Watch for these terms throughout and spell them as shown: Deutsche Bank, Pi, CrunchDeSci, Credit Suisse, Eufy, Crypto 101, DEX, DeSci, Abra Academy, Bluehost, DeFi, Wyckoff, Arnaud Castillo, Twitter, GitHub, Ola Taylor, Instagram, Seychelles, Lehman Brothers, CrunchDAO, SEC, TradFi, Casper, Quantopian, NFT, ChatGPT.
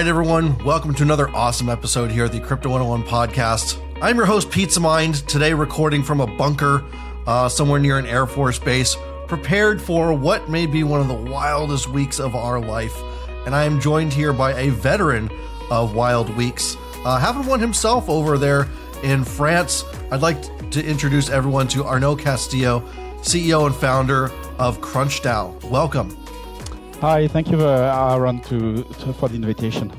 right, everyone. Welcome to another awesome episode here at the Crypto 101 podcast. I'm your host, Pizza Mind, today recording from a bunker somewhere near an Air Force base, prepared for what may be one of the wildest weeks of our life. And I am joined here by a veteran of wild weeks, having one himself over there in France. I'd like to introduce everyone to Arnaud Castillo, CEO and founder of CrunchDAO. Welcome. Hi, thank you, Aaron, for the invitation.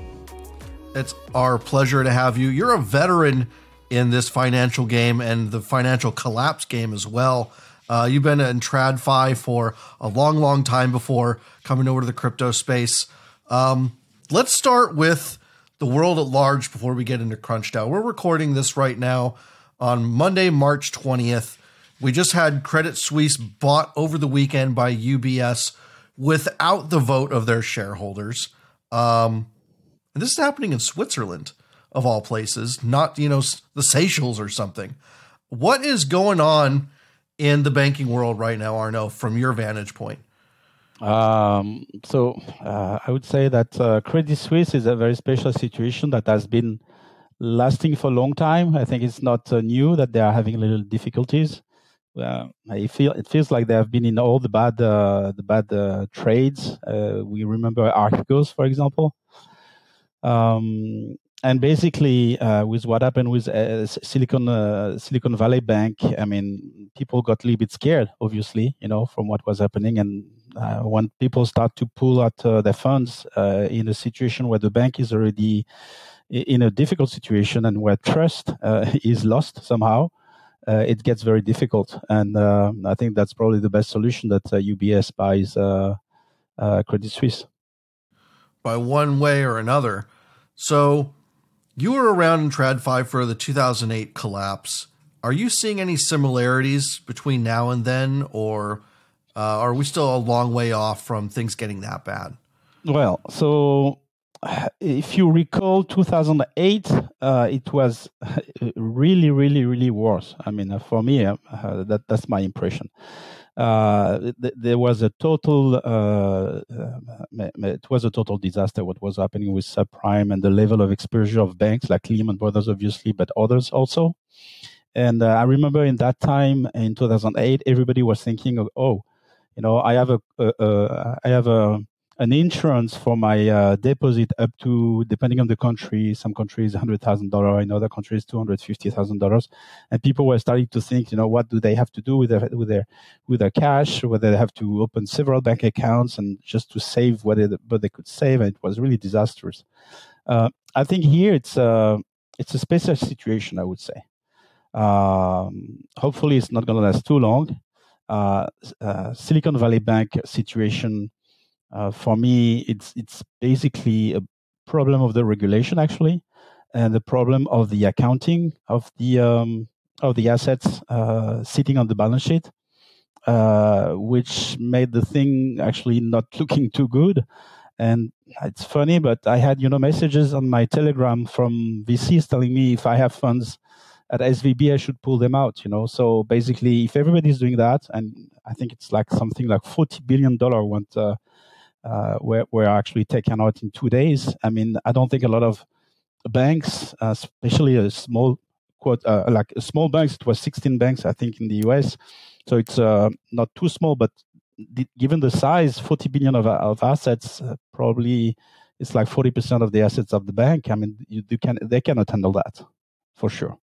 It's our pleasure to have you. You're a veteran in this financial game and the financial collapse game as well. You've been in TradFi for a long, long time before coming over to the crypto space. Let's start with the world at large before we get into CrunchDAO. We're recording this right now on Monday, March 20th. We just had Credit Suisse bought over the weekend by UBS without the vote of their shareholders. And this is happening in Switzerland, of all places, not, the Seychelles or something. What is going on in the banking world right now, Arnaud, from your vantage point? I would say that Credit Suisse is a very special situation that has been lasting for a long time. I think it's not new that they are having little difficulties. It feels like they have been in all the bad trades. We remember Archegos, for example. And basically, with what happened with Silicon Valley Bank, I mean, people got a little bit scared, obviously, from what was happening. And when people start to pull out their funds in a situation where the bank is already in a difficult situation and where trust is lost somehow, it gets very difficult. And I think that's probably the best solution that UBS buys Credit Suisse. By one way or another. So you were around in TradFi for the 2008 collapse. Are you seeing any similarities between now and then, or are we still a long way off from things getting that bad? Well, so if you recall 2008, it was really, really, really worse. I mean, for me, that's my impression. There was a total. It was a total disaster. What was happening with subprime and the level of exposure of banks like Lehman Brothers, obviously, but others also. And I remember in that time in 2008, everybody was thinking, I have an insurance for my deposit up to, depending on the country, some countries $100,000, in other countries $250,000, and people were starting to think, what do they have to do with their cash? Whether they have to open several bank accounts and just to save what they could save, and it was really disastrous. I think here it's a special situation, I would say. Hopefully, it's not going to last too long. Silicon Valley Bank situation. For me, it's basically a problem of the regulation, actually, and the problem of the accounting of the assets sitting on the balance sheet, which made the thing actually not looking too good. And it's funny, but I had messages on my Telegram from VCs telling me if I have funds at SVB, I should pull them out, So basically, if everybody's doing that, and I think it's like something like $40 billion went. Were actually taken out in 2 days. I mean, I don't think a lot of banks, especially small banks, it was 16 banks, I think, in the US. So it's not too small, but given the size, 40 billion of assets, probably it's like 40% of the assets of the bank. I mean, they cannot handle that for sure.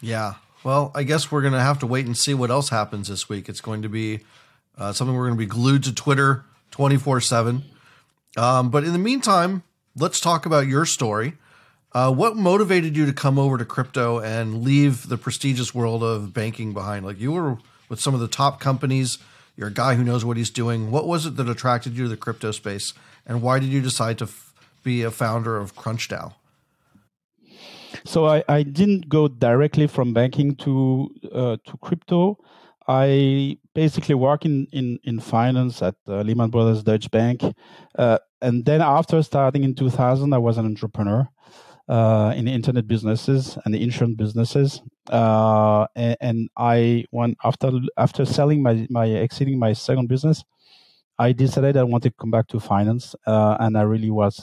Yeah. Well, I guess we're going to have to wait and see what else happens this week. It's going to be something we're going to be glued to Twitter 24/7. But in the meantime, let's talk about your story. What motivated you to come over to crypto and leave the prestigious world of banking behind? Like, you were with some of the top companies. You're a guy who knows what he's doing. What was it that attracted you to the crypto space? And why did you decide to be a founder of CrunchDAO? So I didn't go directly from banking to crypto. I basically work in finance at Lehman Brothers, Deutsche Bank. And then after starting in 2000, I was an entrepreneur in the internet businesses and the insurance businesses. And I went after selling my exiting my second business, I decided I wanted to come back to finance, and I really was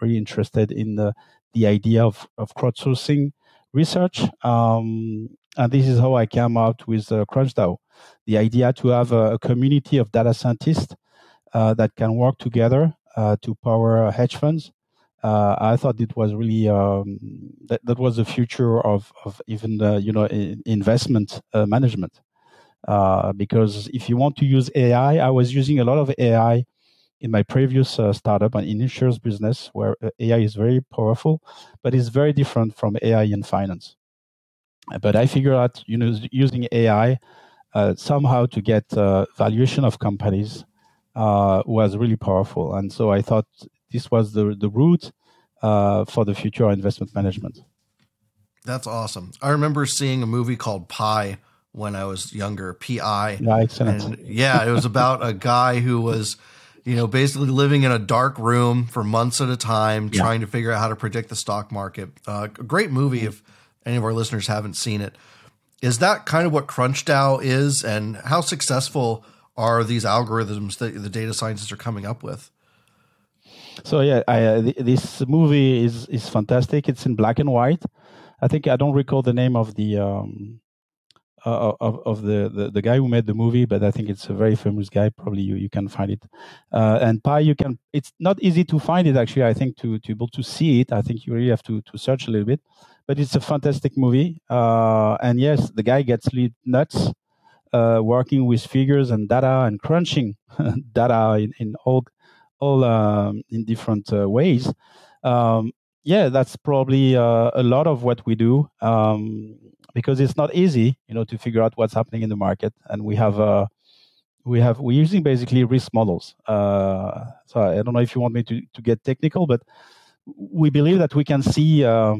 really interested in the idea of crowdsourcing research. And this is how I came out with CrunchDAO, the idea to have a community of data scientists that can work together to power hedge funds. I thought it was really that was the future of even investment management. Because if you want to use AI, I was using a lot of AI in my previous startup and in insurance business, where AI is very powerful, but it's very different from AI in finance. But I figured out, using AI somehow to get valuation of companies was really powerful, and so I thought this was the route for the future of investment management. That's awesome. I remember seeing a movie called Pi when I was younger, Pi. Yeah, excellent. And yeah, it was about a guy who was, basically living in a dark room for months at a time, trying to figure out how to predict the stock market. A great movie if any of our listeners haven't seen it. Is that kind of what CrunchDAO is, and how successful are these algorithms that the data scientists are coming up with? So yeah, this movie is fantastic. It's in black and white. I think I don't recall the name of the the guy who made the movie, but I think it's a very famous guy. Probably you can find it. And Pi, it's not easy to find it, actually. I think to be able to see it, I think you really have to search a little bit. But it's a fantastic movie. And yes, the guy gets nuts working with figures and data and crunching data in all in different ways. That's probably a lot of what we do. Because it's not easy, to figure out what's happening in the market, and we're using basically risk models. So I don't know if you want me to get technical, but we believe that we can see a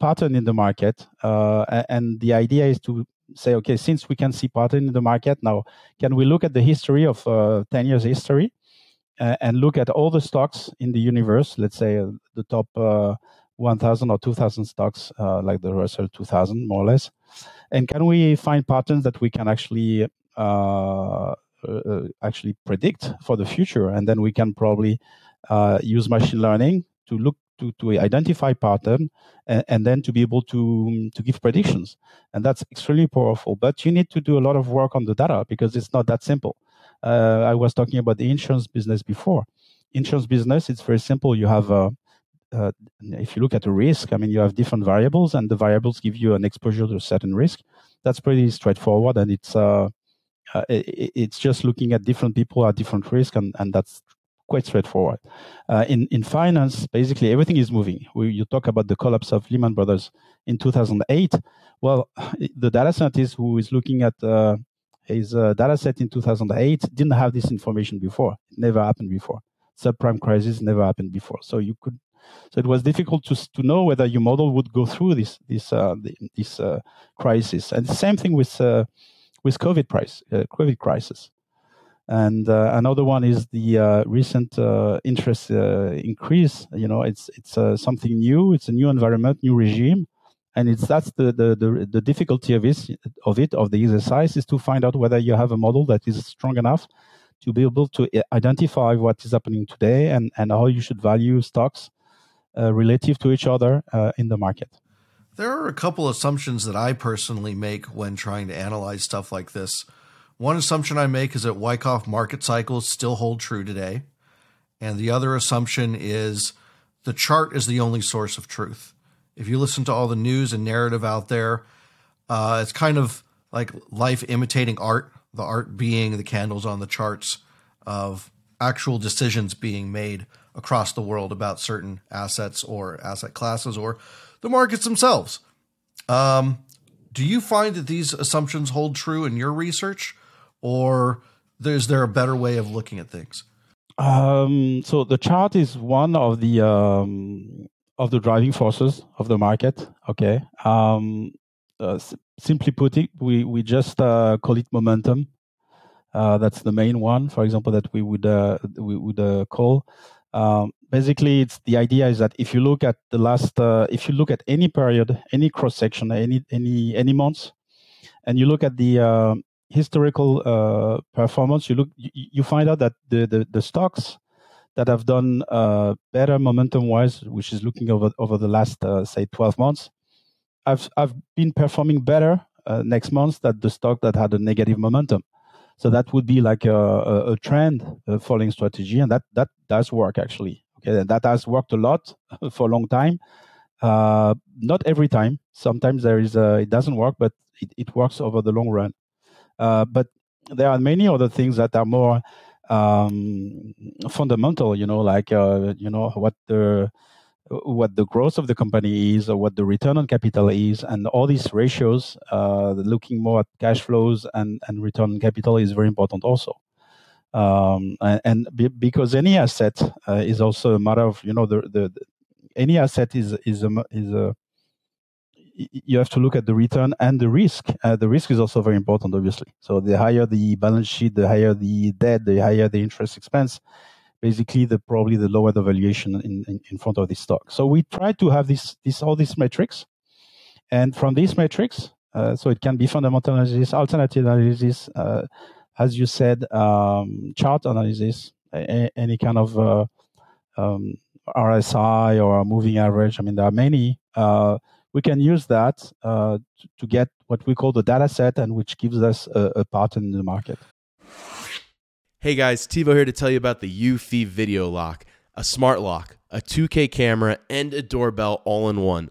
pattern in the market, and the idea is to say, okay, since we can see pattern in the market, now can we look at the history of 10 years history and look at all the stocks in the universe? Let's say the top 1,000 or 2,000 stocks, like the Russell 2000, more or less. And can we find patterns that we can actually predict for the future? And then we can probably use machine learning to look to identify pattern, and then to be able to give predictions. And that's extremely powerful. But you need to do a lot of work on the data, because it's not that simple. I was talking about the insurance business before. Insurance business, it's very simple. You have if you look at the risk, you have different variables, and the variables give you an exposure to a certain risk. That's pretty straightforward, and it's just looking at different people at different risk, and that's quite straightforward. In finance, basically everything is moving. You talk about the collapse of Lehman Brothers in 2008. Well, the data scientist who is looking at his data set in 2008 didn't have this information before. It never happened before. Subprime crisis never happened before. So it was difficult to know whether your model would go through this crisis. And the same thing with COVID crisis. And another one is the recent interest increase. It's something new. It's a new environment, new regime, and that's the difficulty of the exercise is to find out whether you have a model that is strong enough to be able to identify what is happening today and how you should value stocks relative to each other in the market. There are a couple assumptions that I personally make when trying to analyze stuff like this. One assumption I make is that Wyckoff market cycles still hold true today. And the other assumption is the chart is the only source of truth. If you listen to all the news and narrative out there, it's kind of like life imitating art, the art being the candles on the charts of actual decisions being made across the world about certain assets or asset classes or the markets themselves. Do you find that these assumptions hold true in your research, or is there a better way of looking at things? So the chart is one of the driving forces of the market. Okay. Simply put, we just call it momentum. That's the main one, for example, that we would call. Basically, it's the idea is that if you look at if you look at any period, any cross section, any months, and you look at the historical performance, you find out that the stocks that have done better momentum-wise, which is looking over the last, say, 12 months, I've been performing better next month than the stock that had a negative momentum. So that would be like a trend following strategy, and that does work, actually. Okay, and that has worked a lot for a long time. Not every time. Sometimes there is it doesn't work, but it works over the long run. But there are many other things that are more fundamental, like what the growth of the company is, or what the return on capital is, and all these ratios. Looking more at cash flows and return on capital is very important also. Because any asset is also a matter of any asset is a you have to look at the return and the risk. The risk is also very important, obviously. So the higher the balance sheet, the higher the debt, the higher the interest expense, basically probably the lower the valuation in front of this stock. So we try to have all these metrics. And from these metrics, so it can be fundamental analysis, alternative analysis, as you said, chart analysis, any kind of RSI or moving average. I mean, there are many. We can use that to get what we call the data set, and which gives us a pattern in the market. Hey guys, TiVo here to tell you about the Eufy Video Lock, a smart lock, a 2K camera, and a doorbell all in one.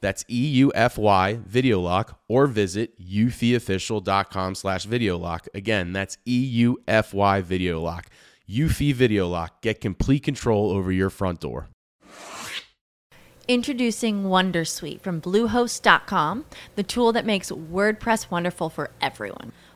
That's EUFY Video Lock, or visit eufyofficial.com/video lock. Again, that's EUFY Video Lock. Eufy Video Lock. Get complete control over your front door. Introducing WonderSuite from Bluehost.com, the tool that makes WordPress wonderful for everyone.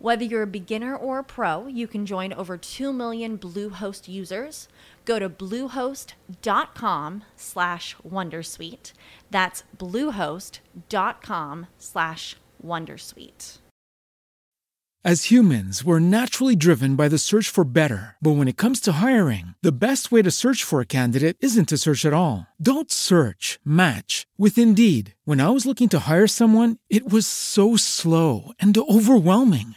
Whether you're a beginner or a pro, you can join over 2 million Bluehost users. Go to bluehost.com/wondersuite. That's bluehost.com/wondersuite. As humans, we're naturally driven by the search for better. But when it comes to hiring, the best way to search for a candidate isn't to search at all. Don't search, match with Indeed. When I was looking to hire someone, it was so slow and overwhelming.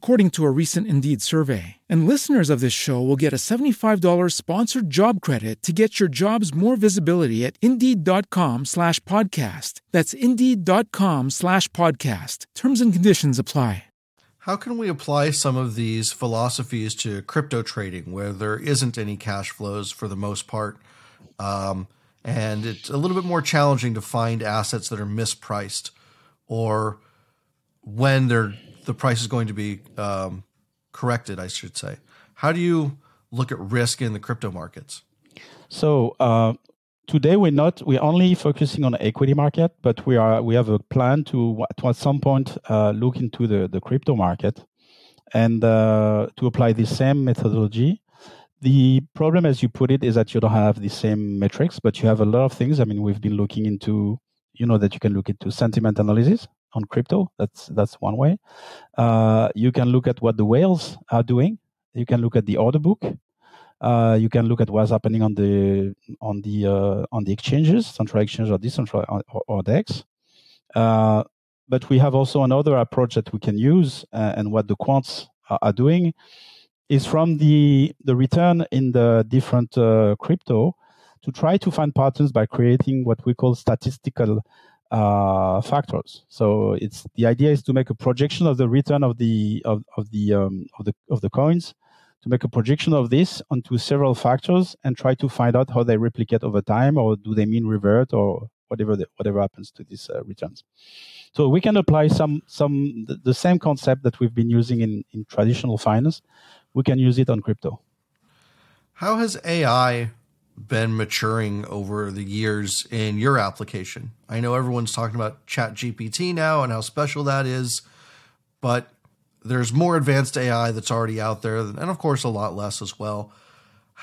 according to a recent Indeed survey. And listeners of this show will get a $75 sponsored job credit to get your jobs more visibility at Indeed.com/podcast. That's Indeed.com/podcast. Terms and conditions apply. How can we apply some of these philosophies to crypto trading where there isn't any cash flows for the most part? And it's a little bit more challenging to find assets that are mispriced or when the price is going to be corrected, I should say. How do you look at risk in the crypto markets? So today we're only focusing on the equity market, but we have a plan to at some point look into the crypto market and to apply the same methodology. The problem, as you put it, is that you don't have the same metrics, but you have a lot of things. I mean, we've been looking into, that you can look into sentiment analysis on crypto. That's one way. You can look at what the whales are doing. You can look at the order book. You can look at what's happening on the exchanges, central exchange or decentralized or DEX. But we have also another approach that we can use, and what the quants are doing is from the return in the different crypto to try to find patterns by creating what we call statistical factors. So the idea is to make a projection of the return of the coins, to make a projection of this onto several factors and try to find out how they replicate over time, or do they mean revert, or whatever happens to these returns. So we can apply the same concept that we've been using in traditional finance. We can use it on crypto. How has AI been maturing over the years in your application? I know everyone's talking about ChatGPT now and how special that is, but there's more advanced AI that's already out there, and of course a lot less as well.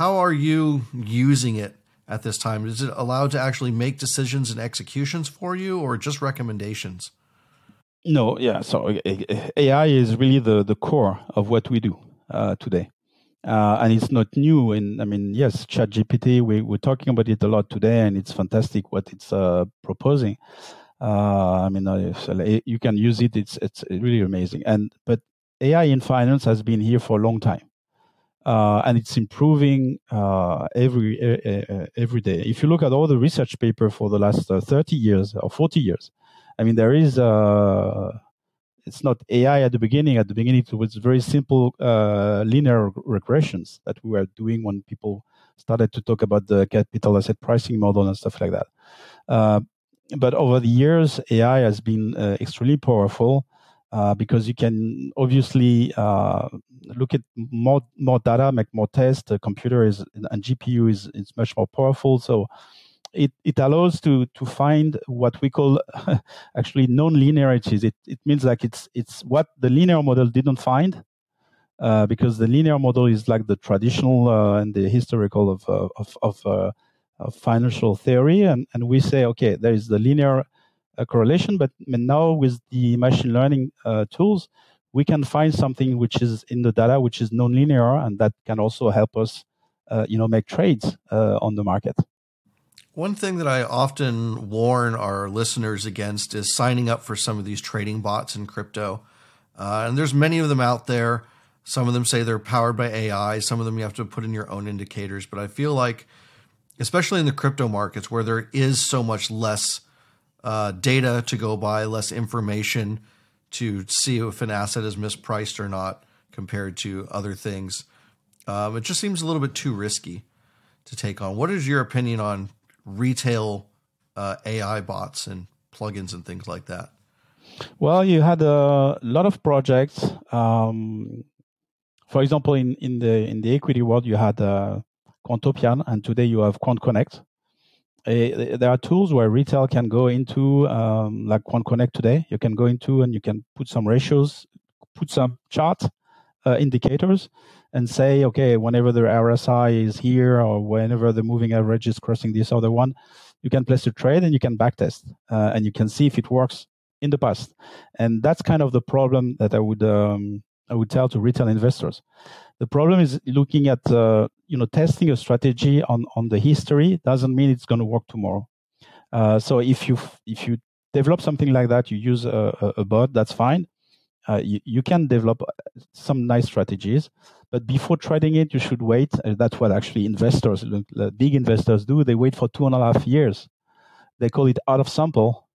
How are you using it at this time? Is it allowed to actually make decisions and executions for you, or just recommendations? No, yeah. So AI is really the core of what we do today. And it's not new. And I mean, yes, ChatGPT, we're talking about it a lot today, and it's fantastic what it's proposing. You can use it. It's really amazing. But AI in finance has been here for a long time, and it's improving every day. If you look at all the research paper for the last 30 years or 40 years, I mean, there is. It's not AI at the beginning. At the beginning, it was very simple linear regressions that we were doing when people started to talk about the capital asset pricing model and stuff like that. But over the years, AI has been extremely powerful because you can obviously look at more data, make more tests. The computer and GPU is much more powerful. So it allows to find what we call actually non-linearities. It means like it's what the linear model didn't find, because the linear model is like the traditional and the historical of financial theory, and we say, okay, there is the linear correlation, but now with the machine learning tools, we can find something which is in the data which is non-linear, and that can also help us make trades on the market. One thing that I often warn our listeners against is signing up for some of these trading bots in crypto. And there's many of them out there. Some of them say they're powered by AI. Some of them you have to put in your own indicators. But I feel like, especially in the crypto markets where there is so much less data to go by, less information to see if an asset is mispriced or not compared to other things, it just seems a little bit too risky to take on. What is your opinion on retail AI bots and plugins and things like that? Well, you had a lot of projects. For example, in the equity world, you had Quantopian, and today you have QuantConnect. There are tools where retail can go into, like QuantConnect today. You can go into and you can put some ratios, put some charts, indicators, and say, okay, whenever the RSI is here or whenever the moving average is crossing this other one, you can place a trade and you can backtest, and you can see if it works in the past. And that's kind of the problem that I would tell to retail investors. The problem is looking at testing a strategy on the history doesn't mean it's going to work tomorrow. So if you develop something like that, you use a bot, that's fine. You can develop some nice strategies, but before trading it, you should wait. That's what actually investors, big investors do. They wait for 2.5 years. They call it out of sample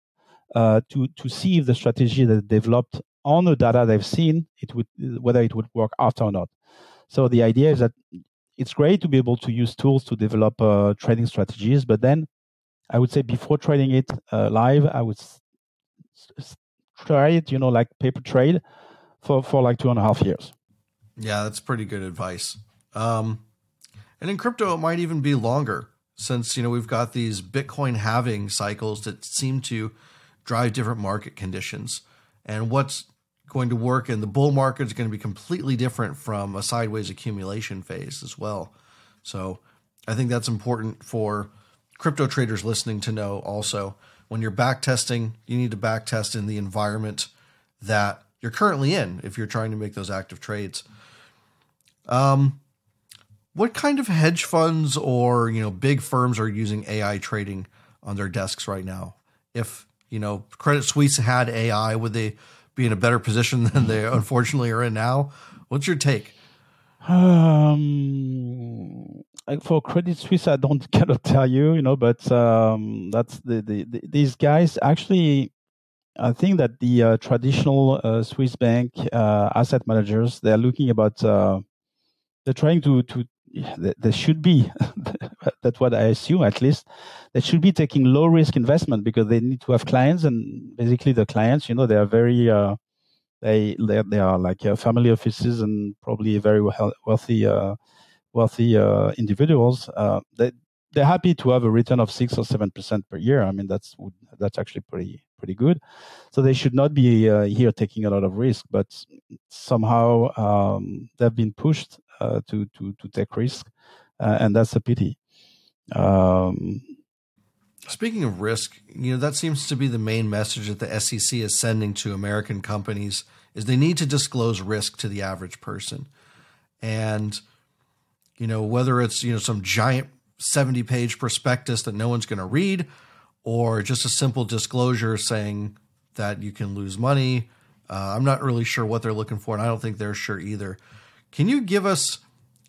to see if the strategy that developed on the data they've seen, whether it would work out or not. So the idea is that it's great to be able to use tools to develop trading strategies, but then I would say before trading it live, I would try it, like paper trade for like 2.5 years. Yeah, that's pretty good advice. And in crypto, it might even be longer since, we've got these Bitcoin halving cycles that seem to drive different market conditions. And what's going to work in the bull market is going to be completely different from a sideways accumulation phase as well. So I think that's important for crypto traders listening to know also. When you're backtesting, you need to backtest in the environment that you're currently in if you're trying to make those active trades. What kind of hedge funds or big firms are using AI trading on their desks right now? If Credit Suisse had AI, would they be in a better position than they unfortunately are in now? What's your take? For Credit Suisse, I cannot tell you, but that's these guys actually. I think that the traditional Swiss bank asset managers, they're looking about. They're trying to. They should be. That's what I assume, at least. They should be taking low risk investment because they need to have clients, and basically the clients, they are very. They are like family offices and probably very wealthy. Wealthy individuals, they're happy to have a return of 6 or 7% per year. I mean, that's actually pretty good. So they should not be here taking a lot of risk, but somehow they've been pushed to take risk, and that's a pity. Speaking of risk, that seems to be the main message that the SEC is sending to American companies is they need to disclose risk to the average person, and whether it's, some giant 70-page prospectus that no one's going to read or just a simple disclosure saying that you can lose money. I'm not really sure what they're looking for, and I don't think they're sure either. Can you give us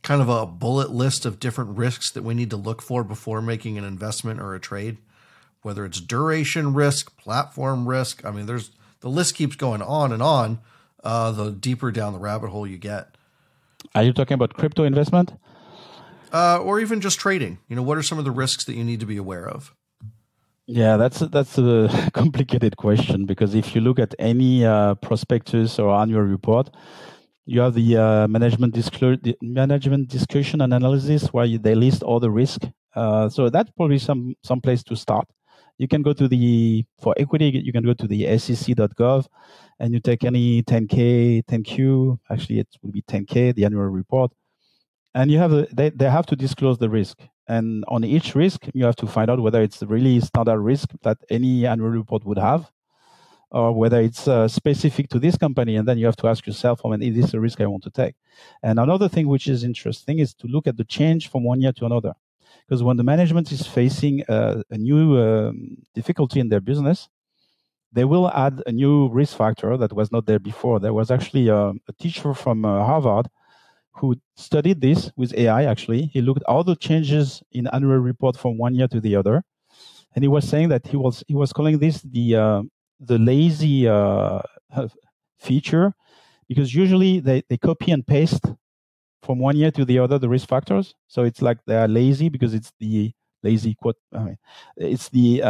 kind of a bullet list of different risks that we need to look for before making an investment or a trade, whether it's duration risk, platform risk? I mean, the list keeps going on and on the deeper down the rabbit hole you get. Are you talking about crypto investment? Or even just trading. What are some of the risks that you need to be aware of? Yeah, that's a complicated question because if you look at any prospectus or annual report, you have the management discussion and analysis where they list all the risk. So that's probably some place to start. You can go to for equity, you can go to the SEC.gov and you take any 10K, 10Q, actually it will be 10K, the annual report. And you have they have to disclose the risk. And on each risk, you have to find out whether it's really standard risk that any annual report would have or whether it's specific to this company. And then you have to ask yourself, is this a risk I want to take? And another thing which is interesting is to look at the change from one year to another. Because when the management is facing a new difficulty in their business, they will add a new risk factor that was not there before. There was actually a teacher from Harvard who studied this with AI, actually. He looked at all the changes in annual report from one year to the other. And he was saying that he was calling this the lazy feature because usually they copy and paste from one year to the other the risk factors. So it's like they are lazy because it's the lazy quote. It's the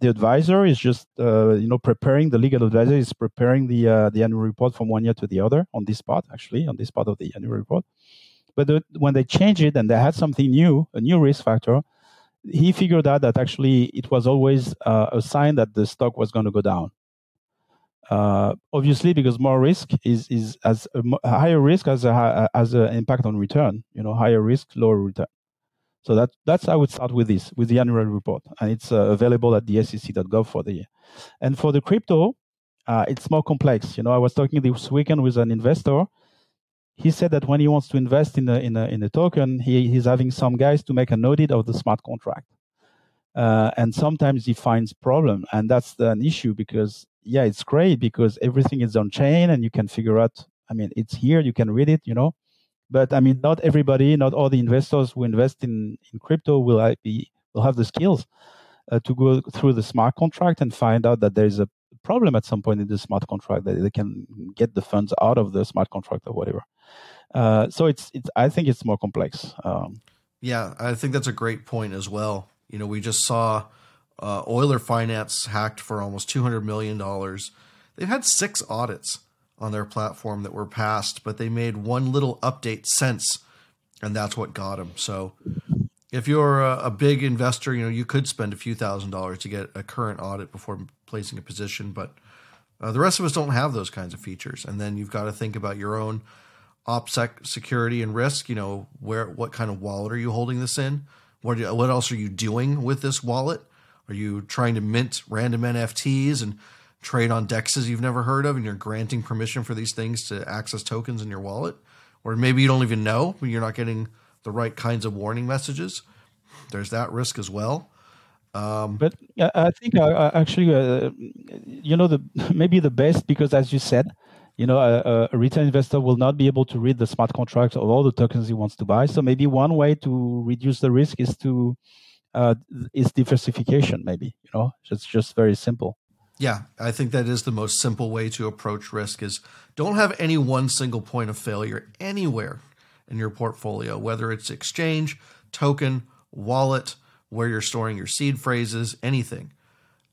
advisor is just preparing, the legal advisor is preparing the annual report from one year to the other on this part of the annual report. But when they change it and they had something new, a new risk factor, he figured out that actually it was always a sign that the stock was going to go down. Obviously, because more risk is as a higher risk has an impact on return. Higher risk, lower return. So that's I would start with this, with the annual report, and it's available at the SEC.gov for the year. And for the crypto, it's more complex. I was talking this weekend with an investor. He said that when he wants to invest in a token, he's having some guys to make an audit of the smart contract, and sometimes he finds problem, and that's an issue because yeah, it's great because everything is on chain and you can figure out, I mean, it's here, you can read it, you know. But I mean, not everybody, not all the investors who invest in crypto will have the skills to go through the smart contract and find out that there is a problem at some point in the smart contract, that they can get the funds out of the smart contract or whatever. So it's I think it's more complex. Yeah, I think that's a great point as well. You know, we just saw Euler Finance hacked for almost $200 million. They've had 6 audits on their platform that were passed, but they made one little update since, and that's what got them. So if you're a big investor, you know, you could spend a few $1,000s to get a current audit before placing a position, but the rest of us don't have those kinds of features. And then you've got to think about your own OPSEC security and risk. You know, where, what kind of wallet are you holding this in? What else are you doing with this wallet? Are you trying to mint random NFTs and trade on DEXs you've never heard of, and you're granting permission for these things to access tokens in your wallet? Or maybe you don't even know, but you're not getting the right kinds of warning messages. There's that risk as well. But I think actually, you know, maybe the best, because as you said, you know, a retail investor will not be able to read the smart contract of all the tokens he wants to buy. So maybe one way to reduce the risk is to is diversification. Maybe, you know, it's just very simple. Yeah, I think that is the most simple way to approach risk, is don't have any one single point of failure anywhere in your portfolio, whether it's exchange, token, wallet, where you're storing your seed phrases, anything.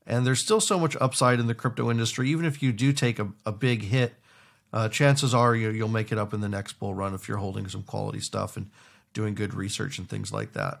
And there's still so much upside in the crypto industry. Even if you do take a big hit, chances are you'll make it up in the next bull run if you're holding some quality stuff and doing good research and things like that.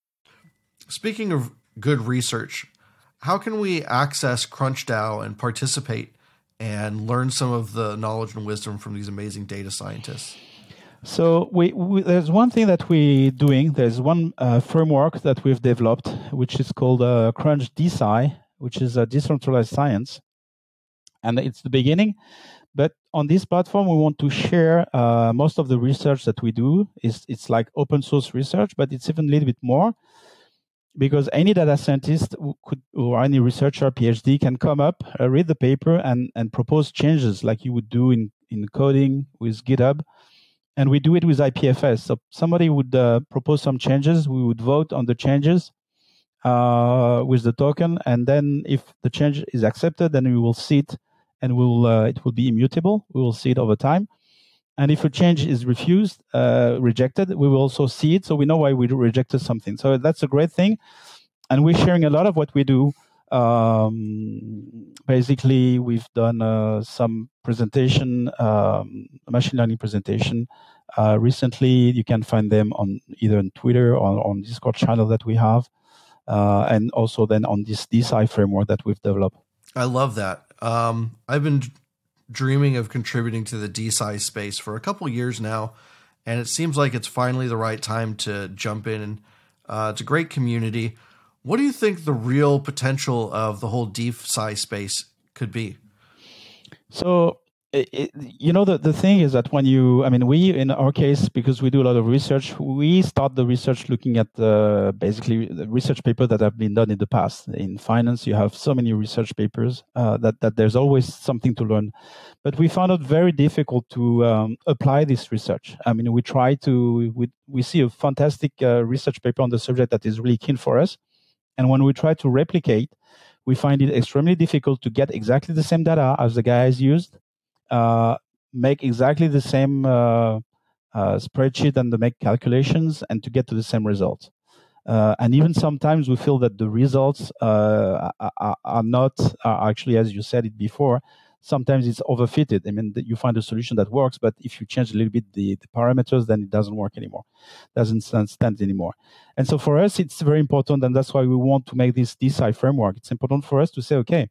Speaking of good research, how can we access CrunchDAO and participate and learn some of the knowledge and wisdom from these amazing data scientists? So there's one thing that we're doing. There's one framework that we've developed, which is called CrunchDESci, which is a decentralized science. And it's the beginning. But on this platform, we want to share most of the research that we do. It's like open source research, but it's even a little bit more. Because any data scientist or any researcher, PhD, can come up, read the paper, and propose changes like you would do in coding with GitHub. And we do it with IPFS. So somebody would propose some changes. We would vote on the changes with the token. And then if the change is accepted, then we will see it, and it will be immutable. We will see it over time. And if a change is refused, rejected, we will also see it. So we know why we rejected something. So that's a great thing. And we're sharing a lot of what we do Basically, we've done some presentation, machine learning presentation recently. You can find them on either on Twitter or on Discord channel that we have, and also then on this DeSci framework that we've developed. I love that. I've been dreaming of contributing to the DeSci space for a couple of years now, and it seems like it's finally the right time to jump in. And it's a great community. What do you think the real potential of the whole DeFi space could be? So, the thing is that when you, we, in our case, because we do a lot of research, we start the research looking at basically the research papers that have been done in the past. In finance, you have so many research papers that there's always something to learn. But we found it very difficult to apply this research. We see a fantastic research paper on the subject that is really keen for us. And when we try to replicate, we find it extremely difficult to get exactly the same data as the guys used, make exactly the same spreadsheet and to make calculations and to get to the same results. And even sometimes we feel that the results are actually, as you said it before, sometimes it's overfitted. You find a solution that works, but if you change a little bit the parameters, then it doesn't work anymore. Doesn't stand anymore. And so for us, it's very important, and that's why we want to make this DeSci framework. It's important for us to say, okay,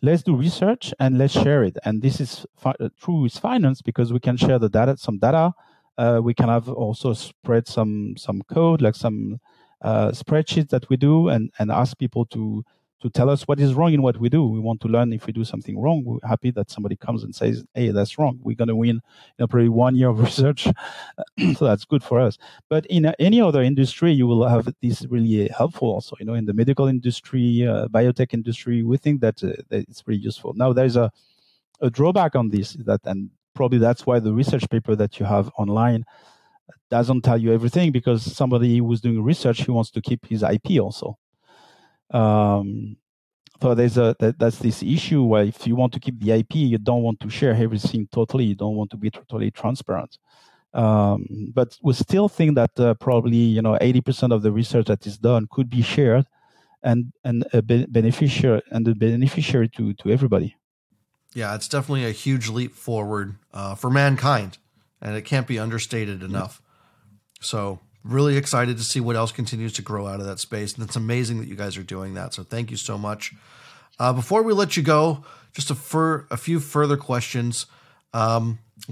let's do research and let's share it. And this is true with finance because we can share the data, some data. We can have also spread some code, like some spreadsheets that we do and ask people to tell us what is wrong in what we do. We want to learn if we do something wrong. We're happy that somebody comes and says, hey, that's wrong. We're going to win probably 1 year of research. So that's good for us. But in any other industry, you will have this really helpful also. In the medical industry, biotech industry, we think that it's really useful. Now, there's a drawback on this, and probably that's why the research paper that you have online doesn't tell you everything, because somebody who's doing research, he wants to keep his IP also. So that's this issue where if you want to keep the IP, you don't want to share everything totally. You don't want to be totally transparent. But we still think that probably 80% of the research that is done could be shared and a beneficiary to everybody. Yeah, it's definitely a huge leap forward for mankind, and it can't be understated enough. Yeah. So. Really excited to see what else continues to grow out of that space. And it's amazing that you guys are doing that. So thank you so much. Before we let you go, just a few further questions.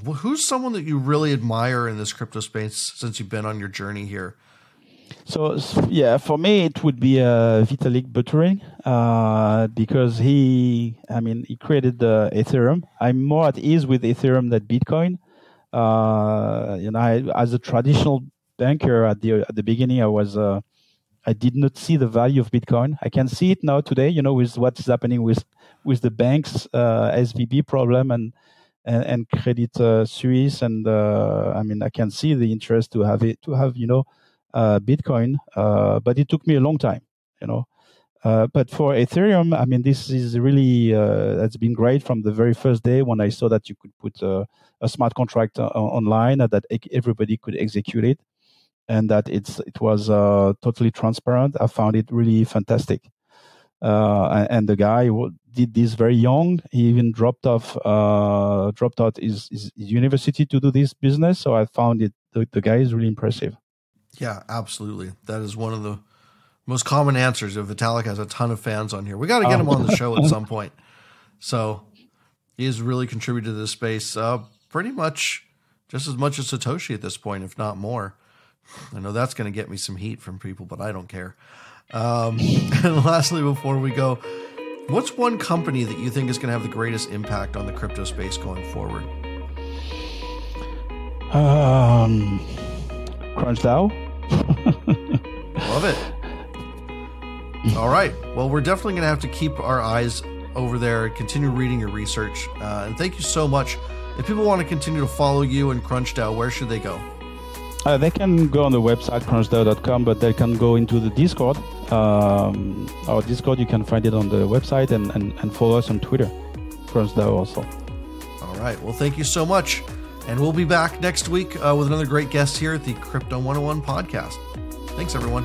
Who's someone that you really admire in this crypto space since you've been on your journey here? So, yeah, for me, it would be Vitalik Buterin because he created Ethereum. I'm more at ease with Ethereum than Bitcoin. As a traditional banker at the beginning, I was I did not see the value of Bitcoin. I can see it now today, with what's happening with the banks, SVB problem and Credit Suisse, and I can see the interest to have it Bitcoin, but it took me a long time, But for Ethereum, this is really that's been great from the very first day when I saw that you could put a smart contract online that everybody could execute it. And that it was totally transparent. I found it really fantastic. And the guy did this very young. He even dropped out his university to do this business. So I found it the guy is really impressive. Yeah, absolutely. That is one of the most common answers. Vitalik has a ton of fans on here. We got to get him on the show at some point. So he has really contributed to this space pretty much just as much as Satoshi at this point, if not more. I know that's going to get me some heat from people, but I don't care. And lastly, before we go, what's one company that you think is going to have the greatest impact on the crypto space going forward? CrunchDAO. Love it. All right. Well, we're definitely going to have to keep our eyes over there, continue reading your research. And thank you so much. If people want to continue to follow you and CrunchDAO, where should they go? They can go on the website, crunchdo.com, but they can go into the Discord. Our Discord, you can find it on the website and follow us on Twitter, CrunchDAO also. All right. Well, thank you so much. And we'll be back next week with another great guest here at the Crypto 101 podcast. Thanks, everyone.